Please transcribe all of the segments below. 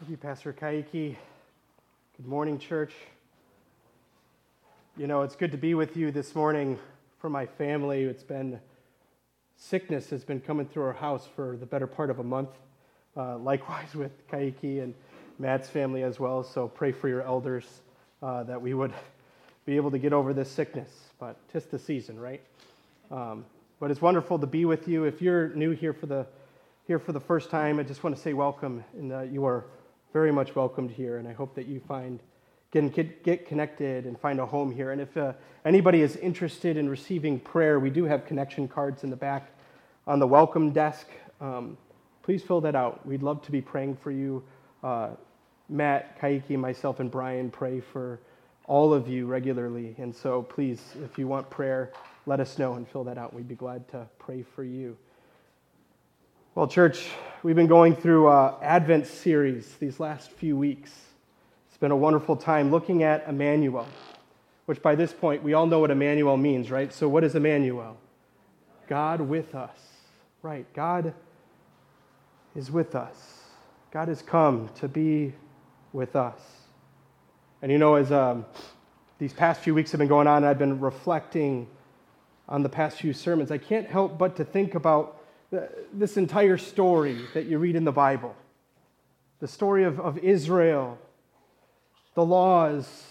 Thank you, Pastor Kaiki. Good morning, church. You know, it's good to be with you this morning for my family. Sickness has been coming through our house for the better part of a month. Likewise with Kaiki and Matt's family as well. So pray for your elders that we would be able to get over this sickness. But 'tis the season, right? But it's wonderful to be with you. If you're new here for the first time, I just want to say welcome, and you are very much welcomed here, and I hope that you get connected and find a home here. And if anybody is interested in receiving prayer, we do have connection cards in the back on the welcome desk. Please fill that out. We'd love to be praying for you. Matt, Kaiki, myself, and Brian pray for all of you regularly. And so please, if you want prayer, let us know and fill that out. We'd be glad to pray for you. Well, church, we've been going through Advent series these last few weeks. Been a wonderful time looking at Emmanuel, which by this point we all know what Emmanuel means, right? So what is Emmanuel? God with us, right? God is with us. God has come to be with us. And you know, as these past few weeks have been going on, I've been reflecting on the past few sermons. I can't help but to think about this entire story that you read in the Bible, the story of Israel, the laws,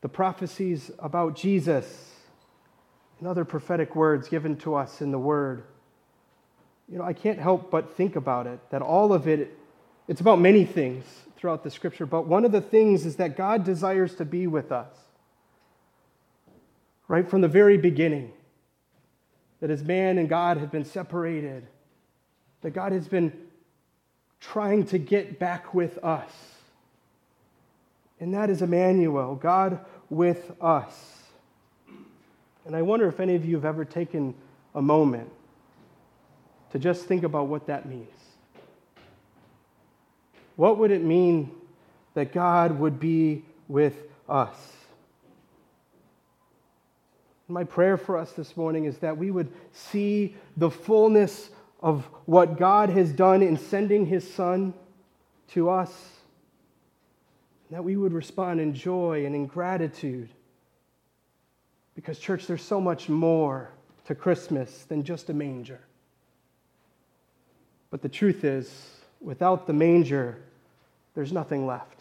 the prophecies about Jesus, and other prophetic words given to us in the Word. You know, I can't help but think about it, that all of it, it's about many things throughout the Scripture, but one of the things is that God desires to be with us, right from the very beginning, that as man and God have been separated, that God has been trying to get back with us. And that is Emmanuel, God with us. And I wonder if any of you have ever taken a moment to just think about what that means. What would it mean that God would be with us? My prayer for us this morning is that we would see the fullness of what God has done in sending His Son to us, that we would respond in joy and in gratitude. Because, church, there's so much more to Christmas than just a manger. But the truth is, without the manger, there's nothing left.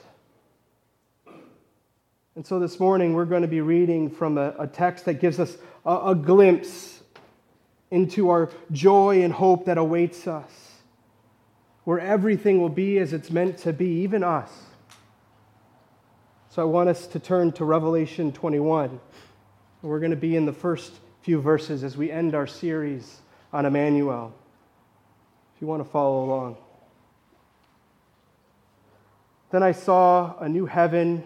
And so this morning, we're going to be reading from a text that gives us a glimpse into our joy and hope that awaits us, where everything will be as it's meant to be, even us. So I want us to turn to Revelation 21. We're going to be in the first few verses as we end our series on Emmanuel. If you want to follow along. Then I saw a new heaven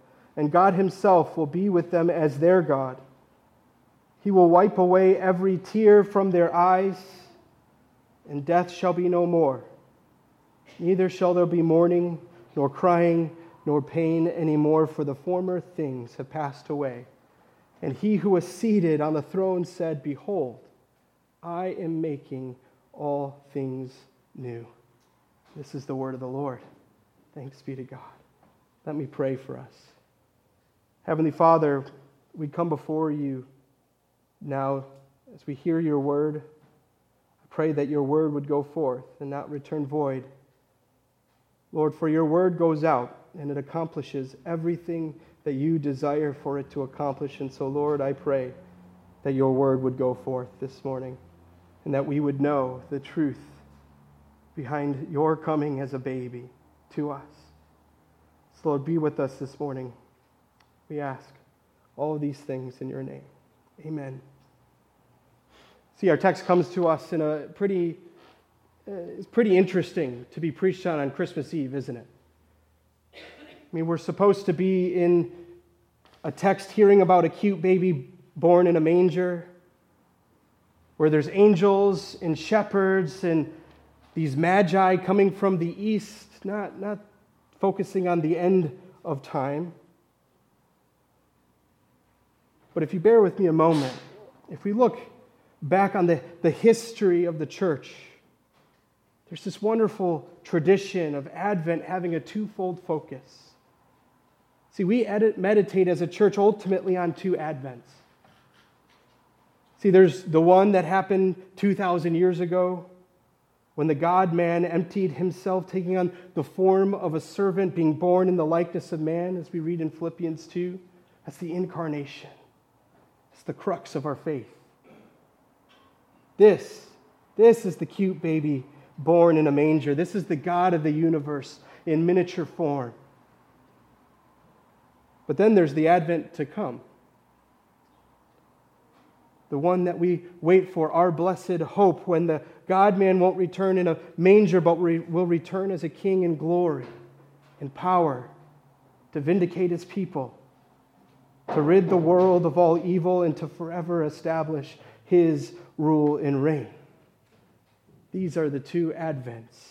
and God Himself will be with them as their God. He will wipe away every tear from their eyes, and death shall be no more. Neither shall there be mourning, nor crying, nor pain any more, for the former things have passed away." And He who was seated on the throne said, "Behold, I am making all things new." This is the word of the Lord. Thanks be to God. Let me pray for us. Heavenly Father, we come before You now as we hear Your word. I pray that Your word would go forth and not return void. Lord, for Your word goes out, and it accomplishes everything that You desire for it to accomplish. And so, Lord, I pray that Your word would go forth this morning, and that we would know the truth behind Your coming as a baby to us. So, Lord, be with us this morning. We ask all of these things in Your name. Amen. See, our text comes to us in a pretty interesting to be preached on Christmas Eve, isn't it? I mean, we're supposed to be in a text hearing about a cute baby born in a manger, where there's angels and shepherds and these magi coming from the east, not focusing on the end of time. But if you bear with me a moment, if we look back on the history of the church, there's this wonderful tradition of Advent having a twofold focus. See, we meditate as a church ultimately on two Advents. See, there's the one that happened 2,000 years ago when the God-man emptied himself, taking on the form of a servant, being born in the likeness of man, as we read in Philippians 2. That's the incarnation. It's the crux of our faith. This is the cute baby born in a manger. This is the God of the universe in miniature form. But then there's the Advent to come, the one that we wait for, our blessed hope, when the God-man won't return in a manger, but will return as a king in glory and power to vindicate his people, to rid the world of all evil, and to forever establish his rule and reign. These are the two Advents.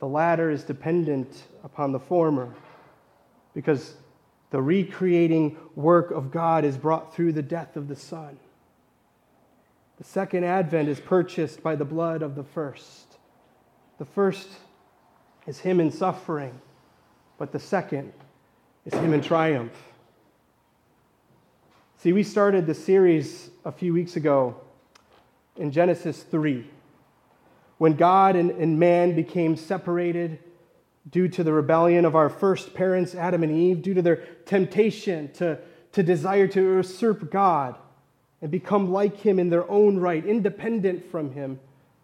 The latter is dependent upon the former, because the recreating work of God is brought through the death of the Son. The second Advent is purchased by the blood of the first. The first is him in suffering, but the second is him in triumph. See, we started the series a few weeks ago in Genesis 3, when God and man became separated due to the rebellion of our first parents, Adam and Eve, due to their temptation to desire to usurp God and become like him in their own right, independent from him,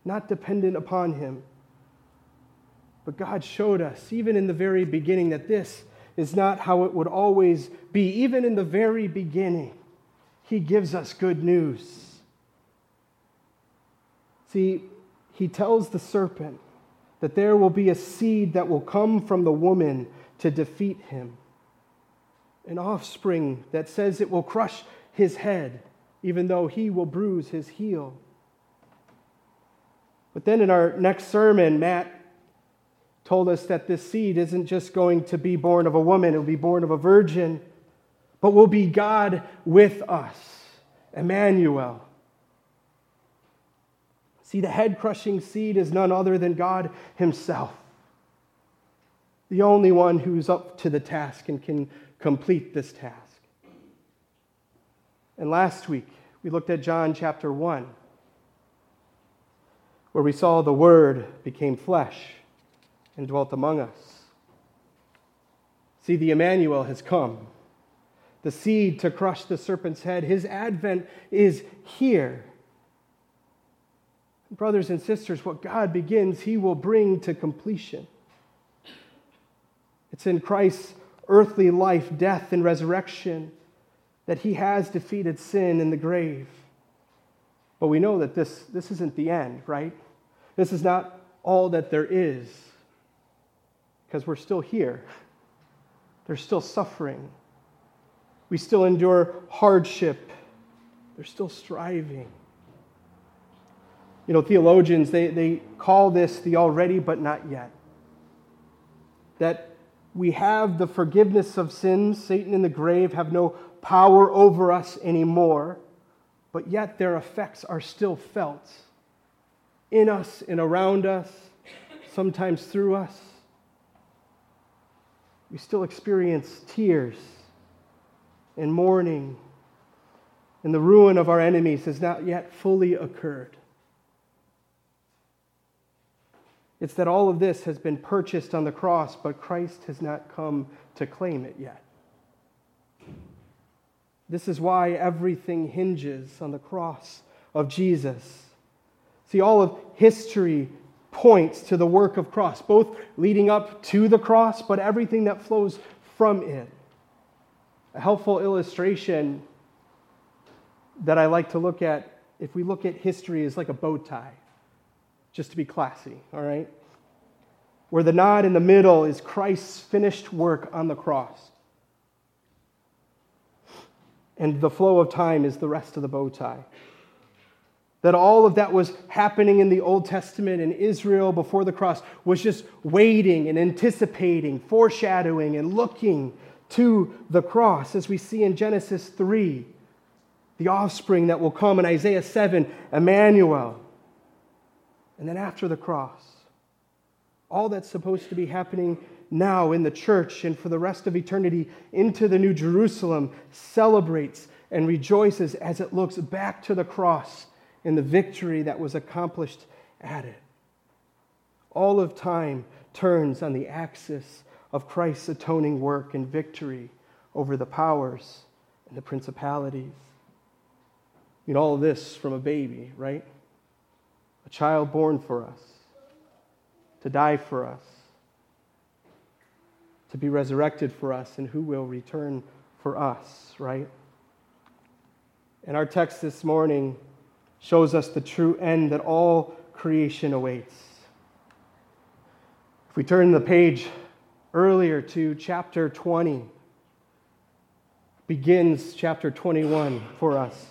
not dependent upon him. But God showed us, even in the very beginning, that this is not how it would always be. Even in the very beginning, he gives us good news. See, he tells the serpent that there will be a seed that will come from the woman to defeat him, an offspring that says it will crush his head, even though he will bruise his heel. But then in our next sermon, Matt told us that this seed isn't just going to be born of a woman, it'll be born of a virgin, but will be God with us, Emmanuel. See, the head-crushing seed is none other than God himself, the only one who's up to the task and can complete this task. And last week, we looked at John chapter 1, where we saw the Word became flesh and dwelt among us. See, the Emmanuel has come, the seed to crush the serpent's head. His advent is here. Brothers and sisters, what God begins, he will bring to completion. It's in Christ's earthly life, death, and resurrection that he has defeated sin in the grave. But we know that this isn't the end, right? This is not all that there is, because we're still here. There's still suffering. We still endure hardship. There's still striving. You know, theologians, they call this the already but not yet. That we have the forgiveness of sins. Satan and the grave have no power over us anymore, but yet their effects are still felt in us and around us, sometimes through us. We still experience tears and mourning, and the ruin of our enemies has not yet fully occurred. It's that all of this has been purchased on the cross, but Christ has not come to claim it yet. This is why everything hinges on the cross of Jesus. See, all of history points to the work of cross, both leading up to the cross, but everything that flows from it. A helpful illustration that I like to look at, if we look at history, is like a bow tie. Just to be classy, all right? where the nod in the middle is Christ's finished work on the cross. And the flow of time is the rest of the bow tie. That all of that was happening in the Old Testament and Israel before the cross was just waiting and anticipating, foreshadowing and looking to the cross, as we see in Genesis 3, the offspring that will come, in Isaiah 7, Emmanuel. And then after the cross, all that's supposed to be happening now in the church and for the rest of eternity into the New Jerusalem celebrates and rejoices as it looks back to the cross and the victory that was accomplished at it. All of time turns on the axis of Christ's atoning work and victory over the powers and the principalities. You know, all of this from a baby, right? A child born for us, to die for us, to be resurrected for us, and who will return for us, right? And our text this morning shows us the true end that all creation awaits. If we turn the page earlier to chapter 20, begins chapter 21 for us.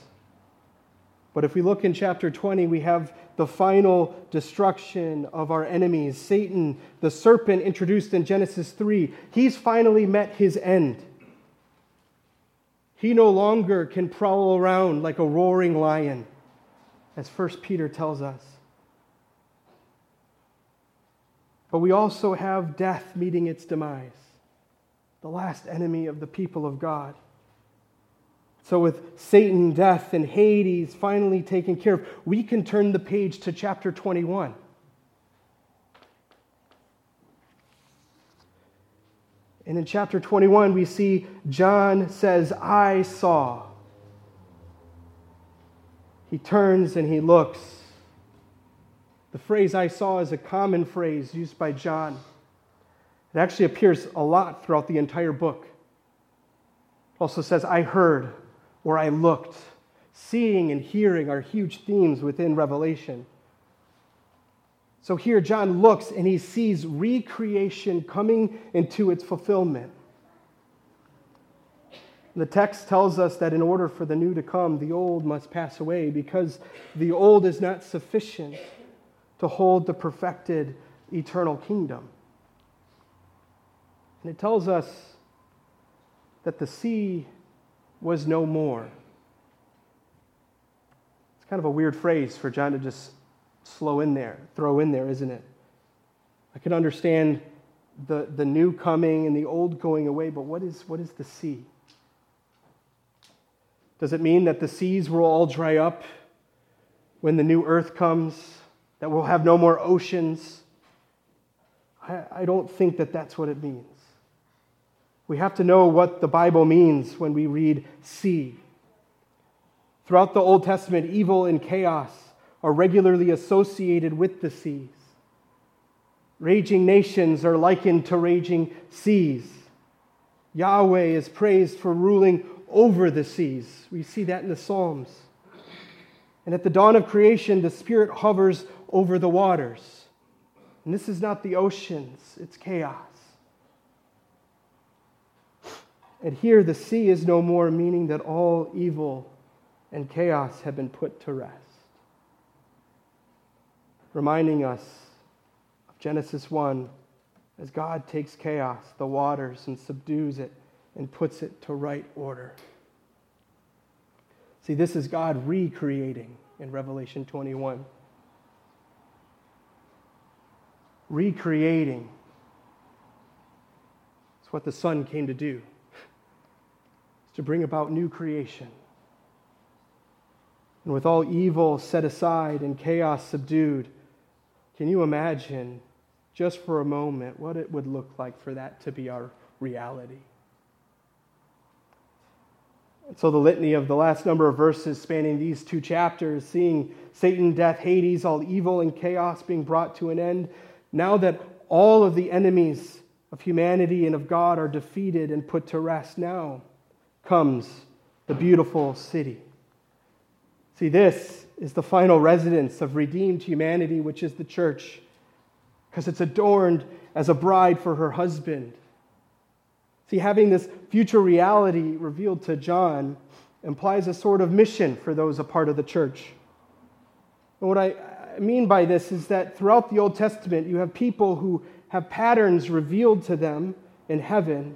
But if we look in chapter 20, we have the final destruction of our enemies. Satan, the serpent introduced in Genesis 3, he's finally met his end. He no longer can prowl around like a roaring lion, as First Peter tells us. But we also have death meeting its demise, the last enemy of the people of God. So with Satan, death, and Hades finally taken care of, we can turn the page to chapter 21. And in chapter 21, we see John says, "I saw." He turns and he looks. The phrase "I saw" is a common phrase used by John. It actually appears a lot throughout the entire book. It also says, "I heard," or "I looked." Seeing and hearing are huge themes within Revelation. So here John looks and he sees recreation coming into its fulfillment. The text tells us that in order for the new to come, the old must pass away, because the old is not sufficient to hold the perfected eternal kingdom. And it tells us that the sea was no more. It's kind of a weird phrase for John to just throw in there, isn't it? I can understand the new coming and the old going away, but what is the sea? Does it mean that the seas will all dry up when the new earth comes, that we'll have no more oceans? I don't think that's what it means. We have to know what the Bible means when we read sea. Throughout the Old Testament, evil and chaos are regularly associated with the seas. Raging nations are likened to raging seas. Yahweh is praised for ruling over the seas. We see that in the Psalms. And at the dawn of creation, the Spirit hovers over the waters. And this is not the oceans, it's chaos. And here the sea is no more, meaning that all evil and chaos have been put to rest. Reminding us of Genesis 1, as God takes chaos, the waters, and subdues it and puts it to right order. See, this is God recreating in Revelation 21. Recreating. It's what the Son came to do. It's to bring about new creation. And with all evil set aside and chaos subdued, can you imagine just for a moment what it would look like for that to be our reality? So the litany of the last number of verses spanning these two chapters, seeing Satan, death, Hades, all evil and chaos being brought to an end, now that all of the enemies of humanity and of God are defeated and put to rest, now comes the beautiful city. See, this is the final residence of redeemed humanity, which is the church, because it's adorned as a bride for her husband. See, having this future reality revealed to John implies a sort of mission for those a part of the church. And what I mean by this is that throughout the Old Testament, you have people who have patterns revealed to them in heaven,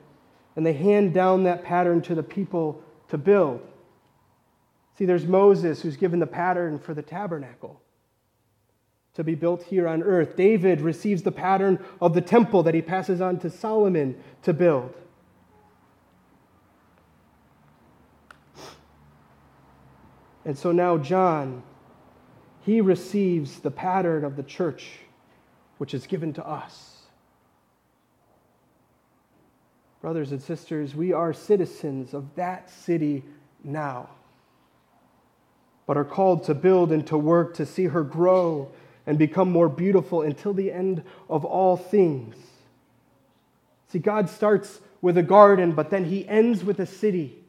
and they hand down that pattern to the people to build. See, there's Moses who's given the pattern for the tabernacle to be built here on earth. David receives the pattern of the temple that he passes on to Solomon to build. And so now John, he receives the pattern of the church, which is given to us. Brothers and sisters, we are citizens of that city now, but are called to build and to work to see her grow and become more beautiful until the end of all things. See, God starts with a garden, but then he ends with a city,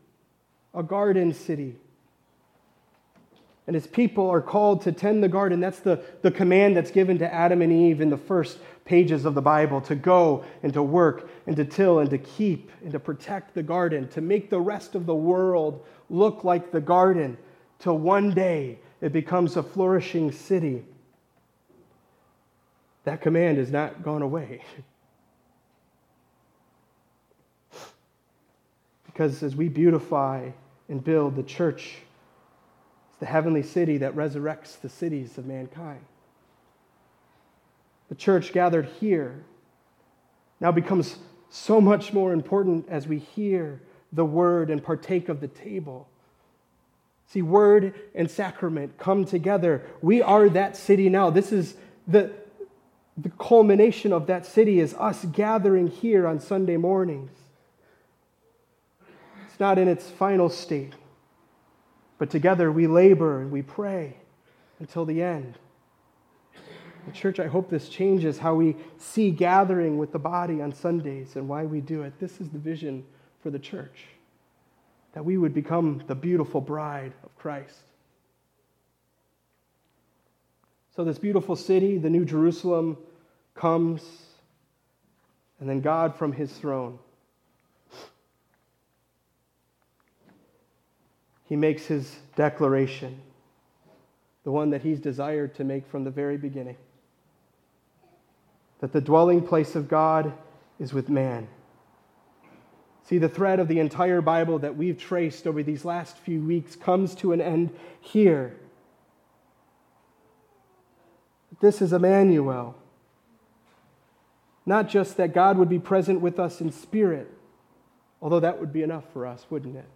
a garden city. And his people are called to tend the garden. That's the command that's given to Adam and Eve in the first pages of the Bible, to go and to work and to till and to keep and to protect the garden, to make the rest of the world look like the garden, till one day it becomes a flourishing city. That command has not gone away. Because as we beautify and build the church, the heavenly city that resurrects the cities of mankind. The church gathered here now becomes so much more important as we hear the word and partake of the table. See, word and sacrament come together. We are that city now. This is the culmination of that city is us gathering here on Sunday mornings. It's not in its final state. But together we labor and we pray until the end. And church, I hope this changes how we see gathering with the body on Sundays and why we do it. This is the vision for the church, that we would become the beautiful bride of Christ. So this beautiful city, the New Jerusalem, comes, and then God from his throne, he makes his declaration, the one that he's desired to make from the very beginning, that the dwelling place of God is with man. See, the thread of the entire Bible that we've traced over these last few weeks comes to an end here. This is Emmanuel. Not just that God would be present with us in spirit, although that would be enough for us, wouldn't it?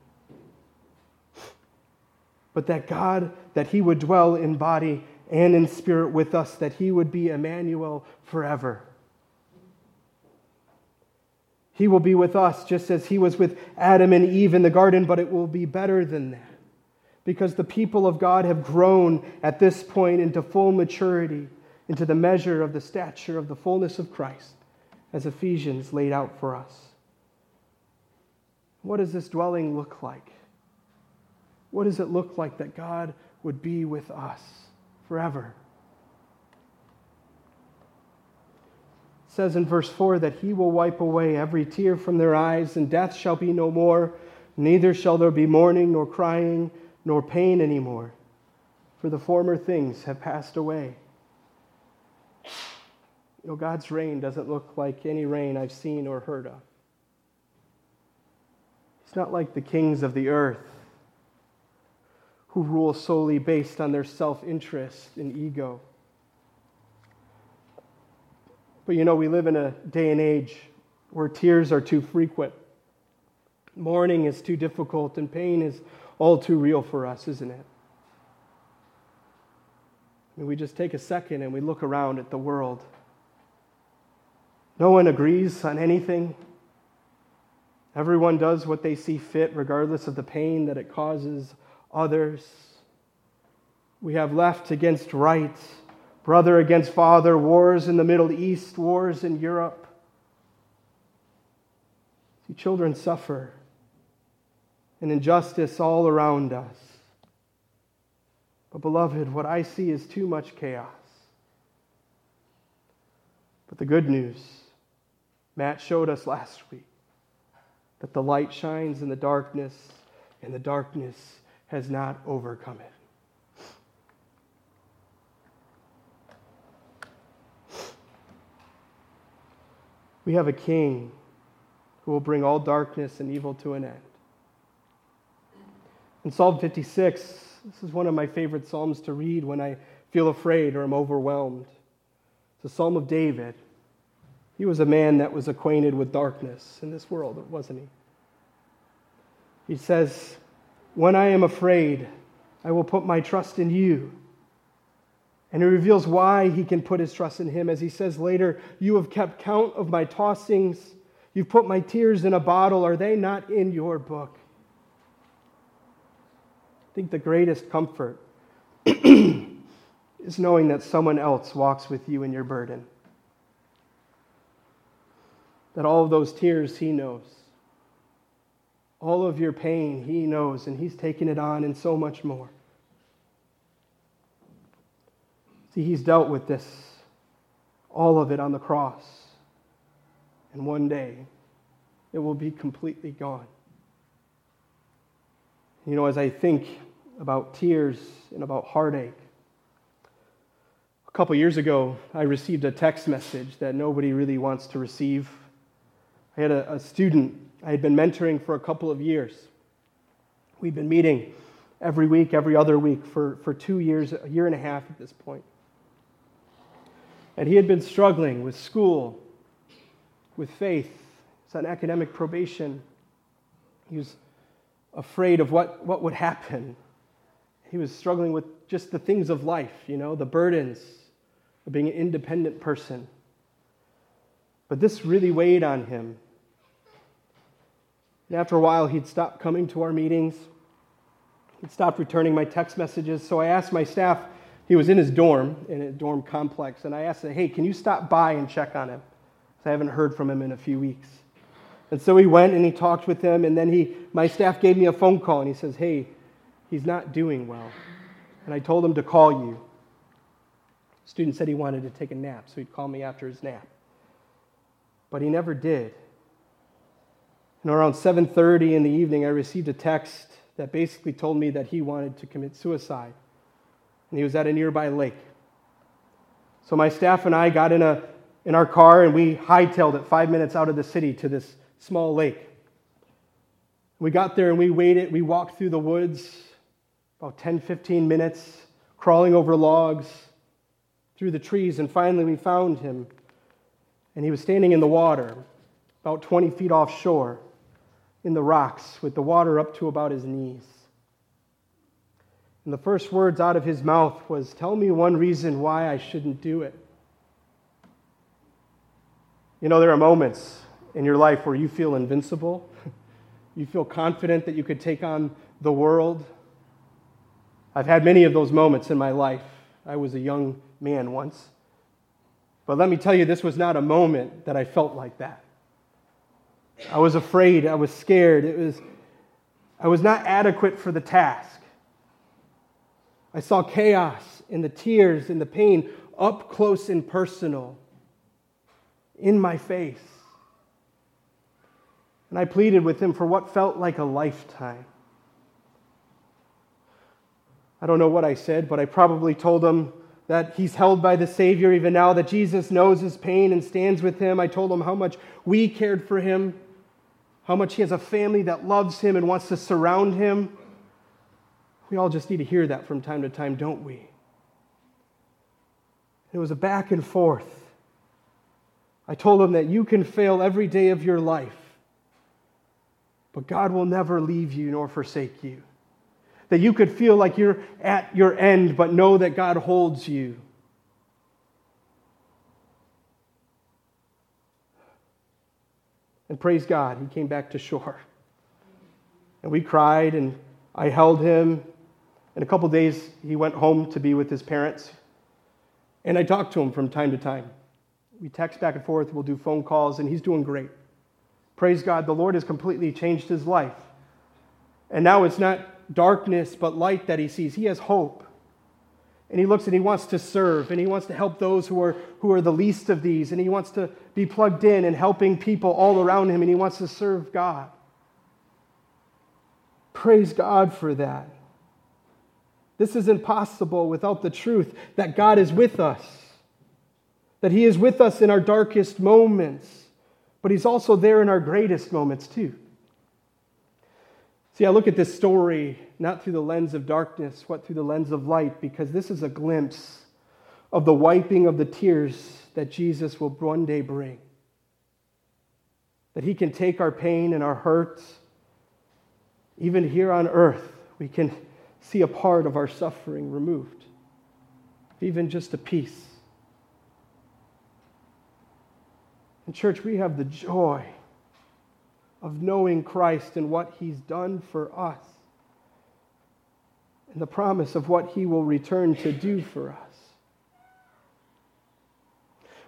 But that God, that he would dwell in body and in spirit with us, that he would be Emmanuel forever. He will be with us just as he was with Adam and Eve in the garden, but it will be better than that, because the people of God have grown at this point into full maturity, into the measure of the stature of the fullness of Christ, as Ephesians laid out for us. What does this dwelling look like? What does it look like that God would be with us forever? It says in verse 4 that he will wipe away every tear from their eyes, and death shall be no more, neither shall there be mourning, nor crying, nor pain anymore, for the former things have passed away. You know, God's reign doesn't look like any reign I've seen or heard of. It's not like the kings of the earth, who rule solely based on their self-interest and ego. But you know, we live in a day and age where tears are too frequent. Mourning is too difficult, and pain is all too real for us, isn't it? I mean, we just take a second and we look around at the world. No one agrees on anything. Everyone does what they see fit, regardless of the pain that it causes others. We have left against right, brother against father, wars in the Middle East, wars in Europe. See, children suffer, and injustice all around us. But beloved, what I see is too much chaos. But the good news Matt showed us last week that the light shines in the darkness, and the darkness has not overcome it. We have a king who will bring all darkness and evil to an end. In Psalm 56, this is one of my favorite psalms to read when I feel afraid or am overwhelmed. It's a psalm of David. He was a man that was acquainted with darkness in this world, wasn't he? He says, "When I am afraid, I will put my trust in you." And he reveals why he can put his trust in him. As he says later, "You have kept count of my tossings. You've put my tears in a bottle. Are they not in your book?" I think the greatest comfort is knowing that someone else walks with you in your burden. That all of those tears he knows. All of your pain he knows, and he's taken it on and so much more. See, he's dealt with this, all of it on the cross. And one day, it will be completely gone. You know, as I think about tears and about heartache, a couple years ago, I received a text message that nobody really wants to receive. I had a student I had been mentoring for a couple of years. We'd been meeting every week, every other week for 2 years, a year and a half at this point. And he had been struggling with school, with faith. He was on academic probation. He was afraid of what would happen. He was struggling with just the things of life, you know, the burdens of being an independent person. But this really weighed on him. And after a while, he'd stopped coming to our meetings. He'd stopped returning my text messages. So I asked my staff, he was in his dorm, in a dorm complex, and I asked him, "Hey, can you stop by and check on him? I haven't heard from him in a few weeks." And so he went and he talked with him, and then my staff gave me a phone call, and he says, "Hey, he's not doing well, and I told him to call you." The student said he wanted to take a nap, so he'd call me after his nap. But he never did. And around 7:30 in the evening, I received a text that basically told me that he wanted to commit suicide, and he was at a nearby lake. So my staff and I got in our car, and we hightailed it 5 minutes out of the city to this small lake. We got there and we waited. We walked through the woods about 10, 15 minutes, crawling over logs, through the trees, and finally we found him. And he was standing in the water, about 20 feet offshore, in the rocks, with the water up to about his knees. And the first words out of his mouth was, "Tell me one reason why I shouldn't do it." You know, there are moments in your life where you feel invincible. You feel confident that you could take on the world. I've had many of those moments in my life. I was a young man once. But let me tell you, this was not a moment that I felt like that. I was afraid. I was scared. I was not adequate for the task. I saw chaos and the tears and the pain up close and personal, in my face. And I pleaded with him for what felt like a lifetime. I don't know what I said, but I probably told him that he's held by the Savior even now, that Jesus knows his pain and stands with him. I told him how much we cared for him, how much he has a family that loves him and wants to surround him. We all just need to hear that from time to time, don't we? It was a back and forth. I told him that you can fail every day of your life, but God will never leave you nor forsake you. That you could feel like you're at your end, but know that God holds you. And praise God, he came back to shore. And we cried, and I held him. In a couple days, he went home to be with his parents. And I talked to him from time to time. We text back and forth, we'll do phone calls, and he's doing great. Praise God, the Lord has completely changed his life. And now it's not darkness, but light that he sees. He has hope. And he looks and he wants to serve, and he wants to help those who are the least of these, and he wants to be plugged in and helping people all around him, and he wants to serve God. Praise God for that. This isn't possible without the truth that God is with us, that he is with us in our darkest moments, but he's also there in our greatest moments too. See, I look at this story not through the lens of darkness, but through the lens of light, because this is a glimpse of the wiping of the tears that Jesus will one day bring. That he can take our pain and our hurt. Even here on earth, we can see a part of our suffering removed, even just a piece. And church, we have the joy of knowing Christ and what he's done for us, and the promise of what he will return to do for us.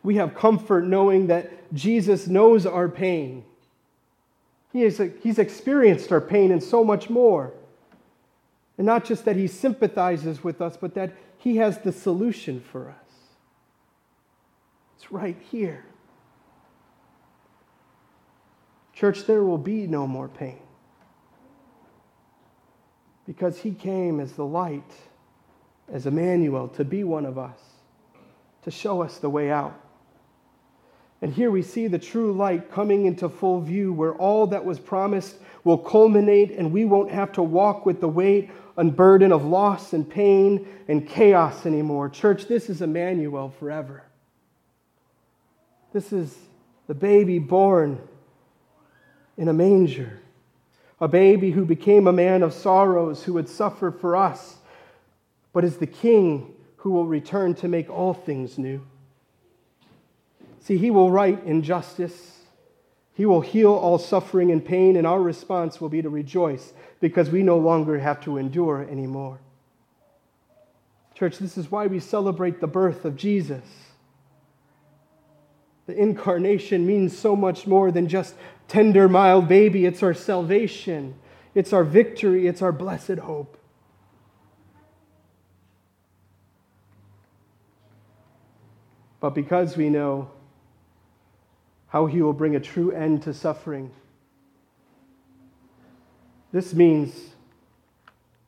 We have comfort knowing that Jesus knows our pain. He's experienced our pain and so much more. And not just that he sympathizes with us, but that he has the solution for us. It's right here. Church, there will be no more pain, because he came as the light, as Emmanuel, to be one of us, to show us the way out. And here we see the true light coming into full view, where all that was promised will culminate, and we won't have to walk with the weight and burden of loss and pain and chaos anymore. Church, this is Emmanuel forever. This is the baby born in a manger, a baby who became a man of sorrows, who would suffer for us, but is the king who will return to make all things new. See, he will right injustice. He will heal all suffering and pain, and our response will be to rejoice, because we no longer have to endure anymore. Church, this is why we celebrate the birth of Jesus. The incarnation means so much more than just tender, mild baby. It's our salvation. It's our victory. It's our blessed hope. But because we know how he will bring a true end to suffering, this means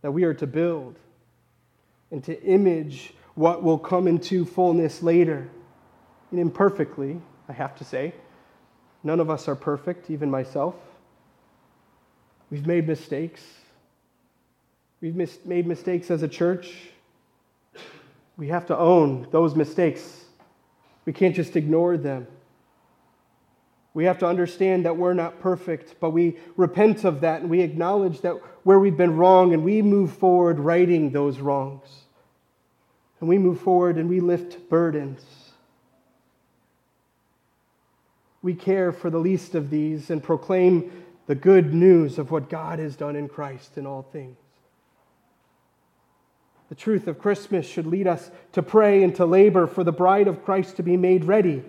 that we are to build and to image what will come into fullness later. And imperfectly, I have to say. None of us are perfect, even myself. We've made mistakes. We've made mistakes as a church. We have to own those mistakes. We can't just ignore them. We have to understand that we're not perfect, but we repent of that, and we acknowledge that where we've been wrong, and we move forward righting those wrongs. And we move forward and we lift burdens. We care for the least of these and proclaim the good news of what God has done in Christ in all things. The truth of Christmas should lead us to pray and to labor for the bride of Christ to be made ready.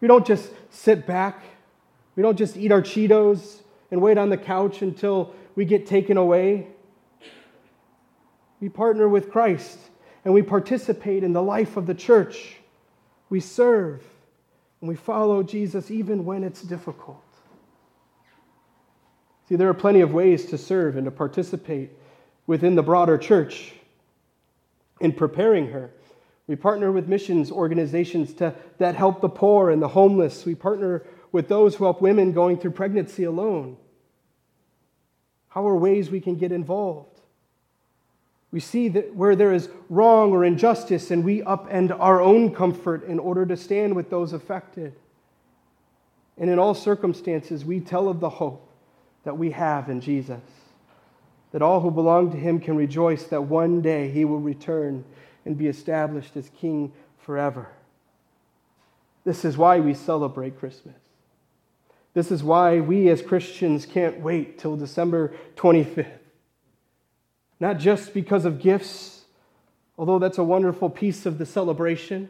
We don't just sit back. We don't just eat our Cheetos and wait on the couch until we get taken away. We partner with Christ, and we participate in the life of the church. We serve. And we follow Jesus even when it's difficult. See, there are plenty of ways to serve and to participate within the broader church in preparing her. We partner with missions organizations that help the poor and the homeless. We partner with those who help women going through pregnancy alone. How are ways we can get involved? We see that where there is wrong or injustice, and we upend our own comfort in order to stand with those affected. And in all circumstances, we tell of the hope that we have in Jesus, that all who belong to him can rejoice that one day he will return and be established as king forever. This is why we celebrate Christmas. This is why we as Christians can't wait till December 25th. Not just because of gifts, although that's a wonderful piece of the celebration,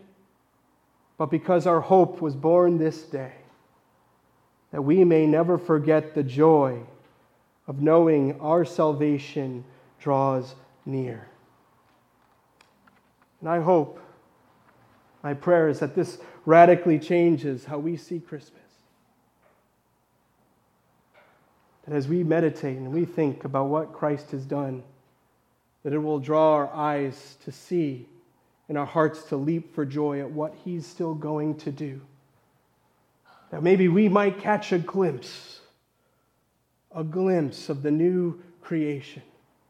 but because our hope was born this day, that we may never forget the joy of knowing our salvation draws near. And I hope, my prayer is that this radically changes how we see Christmas. That as we meditate and we think about what Christ has done, that it will draw our eyes to see and our hearts to leap for joy at what he's still going to do. That maybe we might catch a glimpse of the new creation,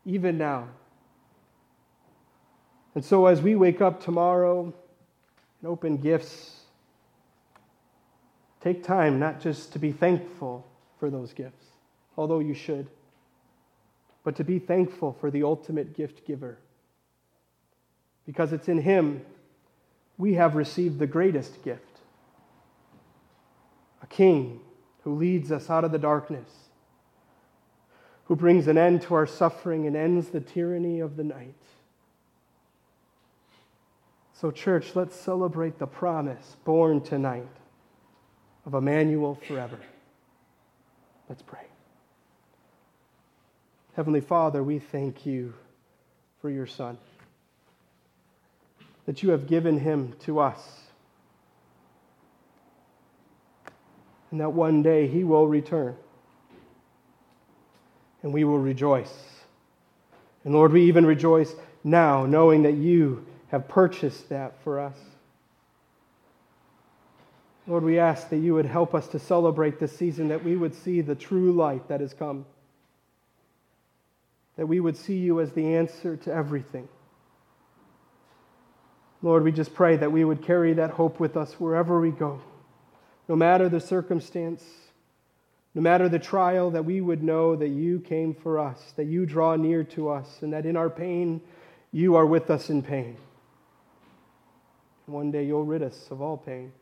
even now. And so as we wake up tomorrow and open gifts, take time not just to be thankful for those gifts, although you should, but to be thankful for the ultimate gift giver. Because it's in him we have received the greatest gift. A king who leads us out of the darkness, who brings an end to our suffering and ends the tyranny of the night. So church, let's celebrate the promise born tonight of Emmanuel forever. Let's pray. Heavenly Father, we thank you for your Son, that you have given him to us, and that one day he will return, and we will rejoice. And Lord, we even rejoice now, knowing that you have purchased that for us. Lord, we ask that you would help us to celebrate this season, that we would see the true light that has come, that we would see you as the answer to everything. Lord, we just pray that we would carry that hope with us wherever we go, no matter the circumstance, no matter the trial, that we would know that you came for us, that you draw near to us, and that in our pain, you are with us in pain. One day you'll rid us of all pain.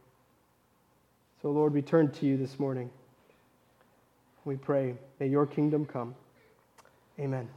So Lord, we turn to you this morning. We pray, may your kingdom come. Amen.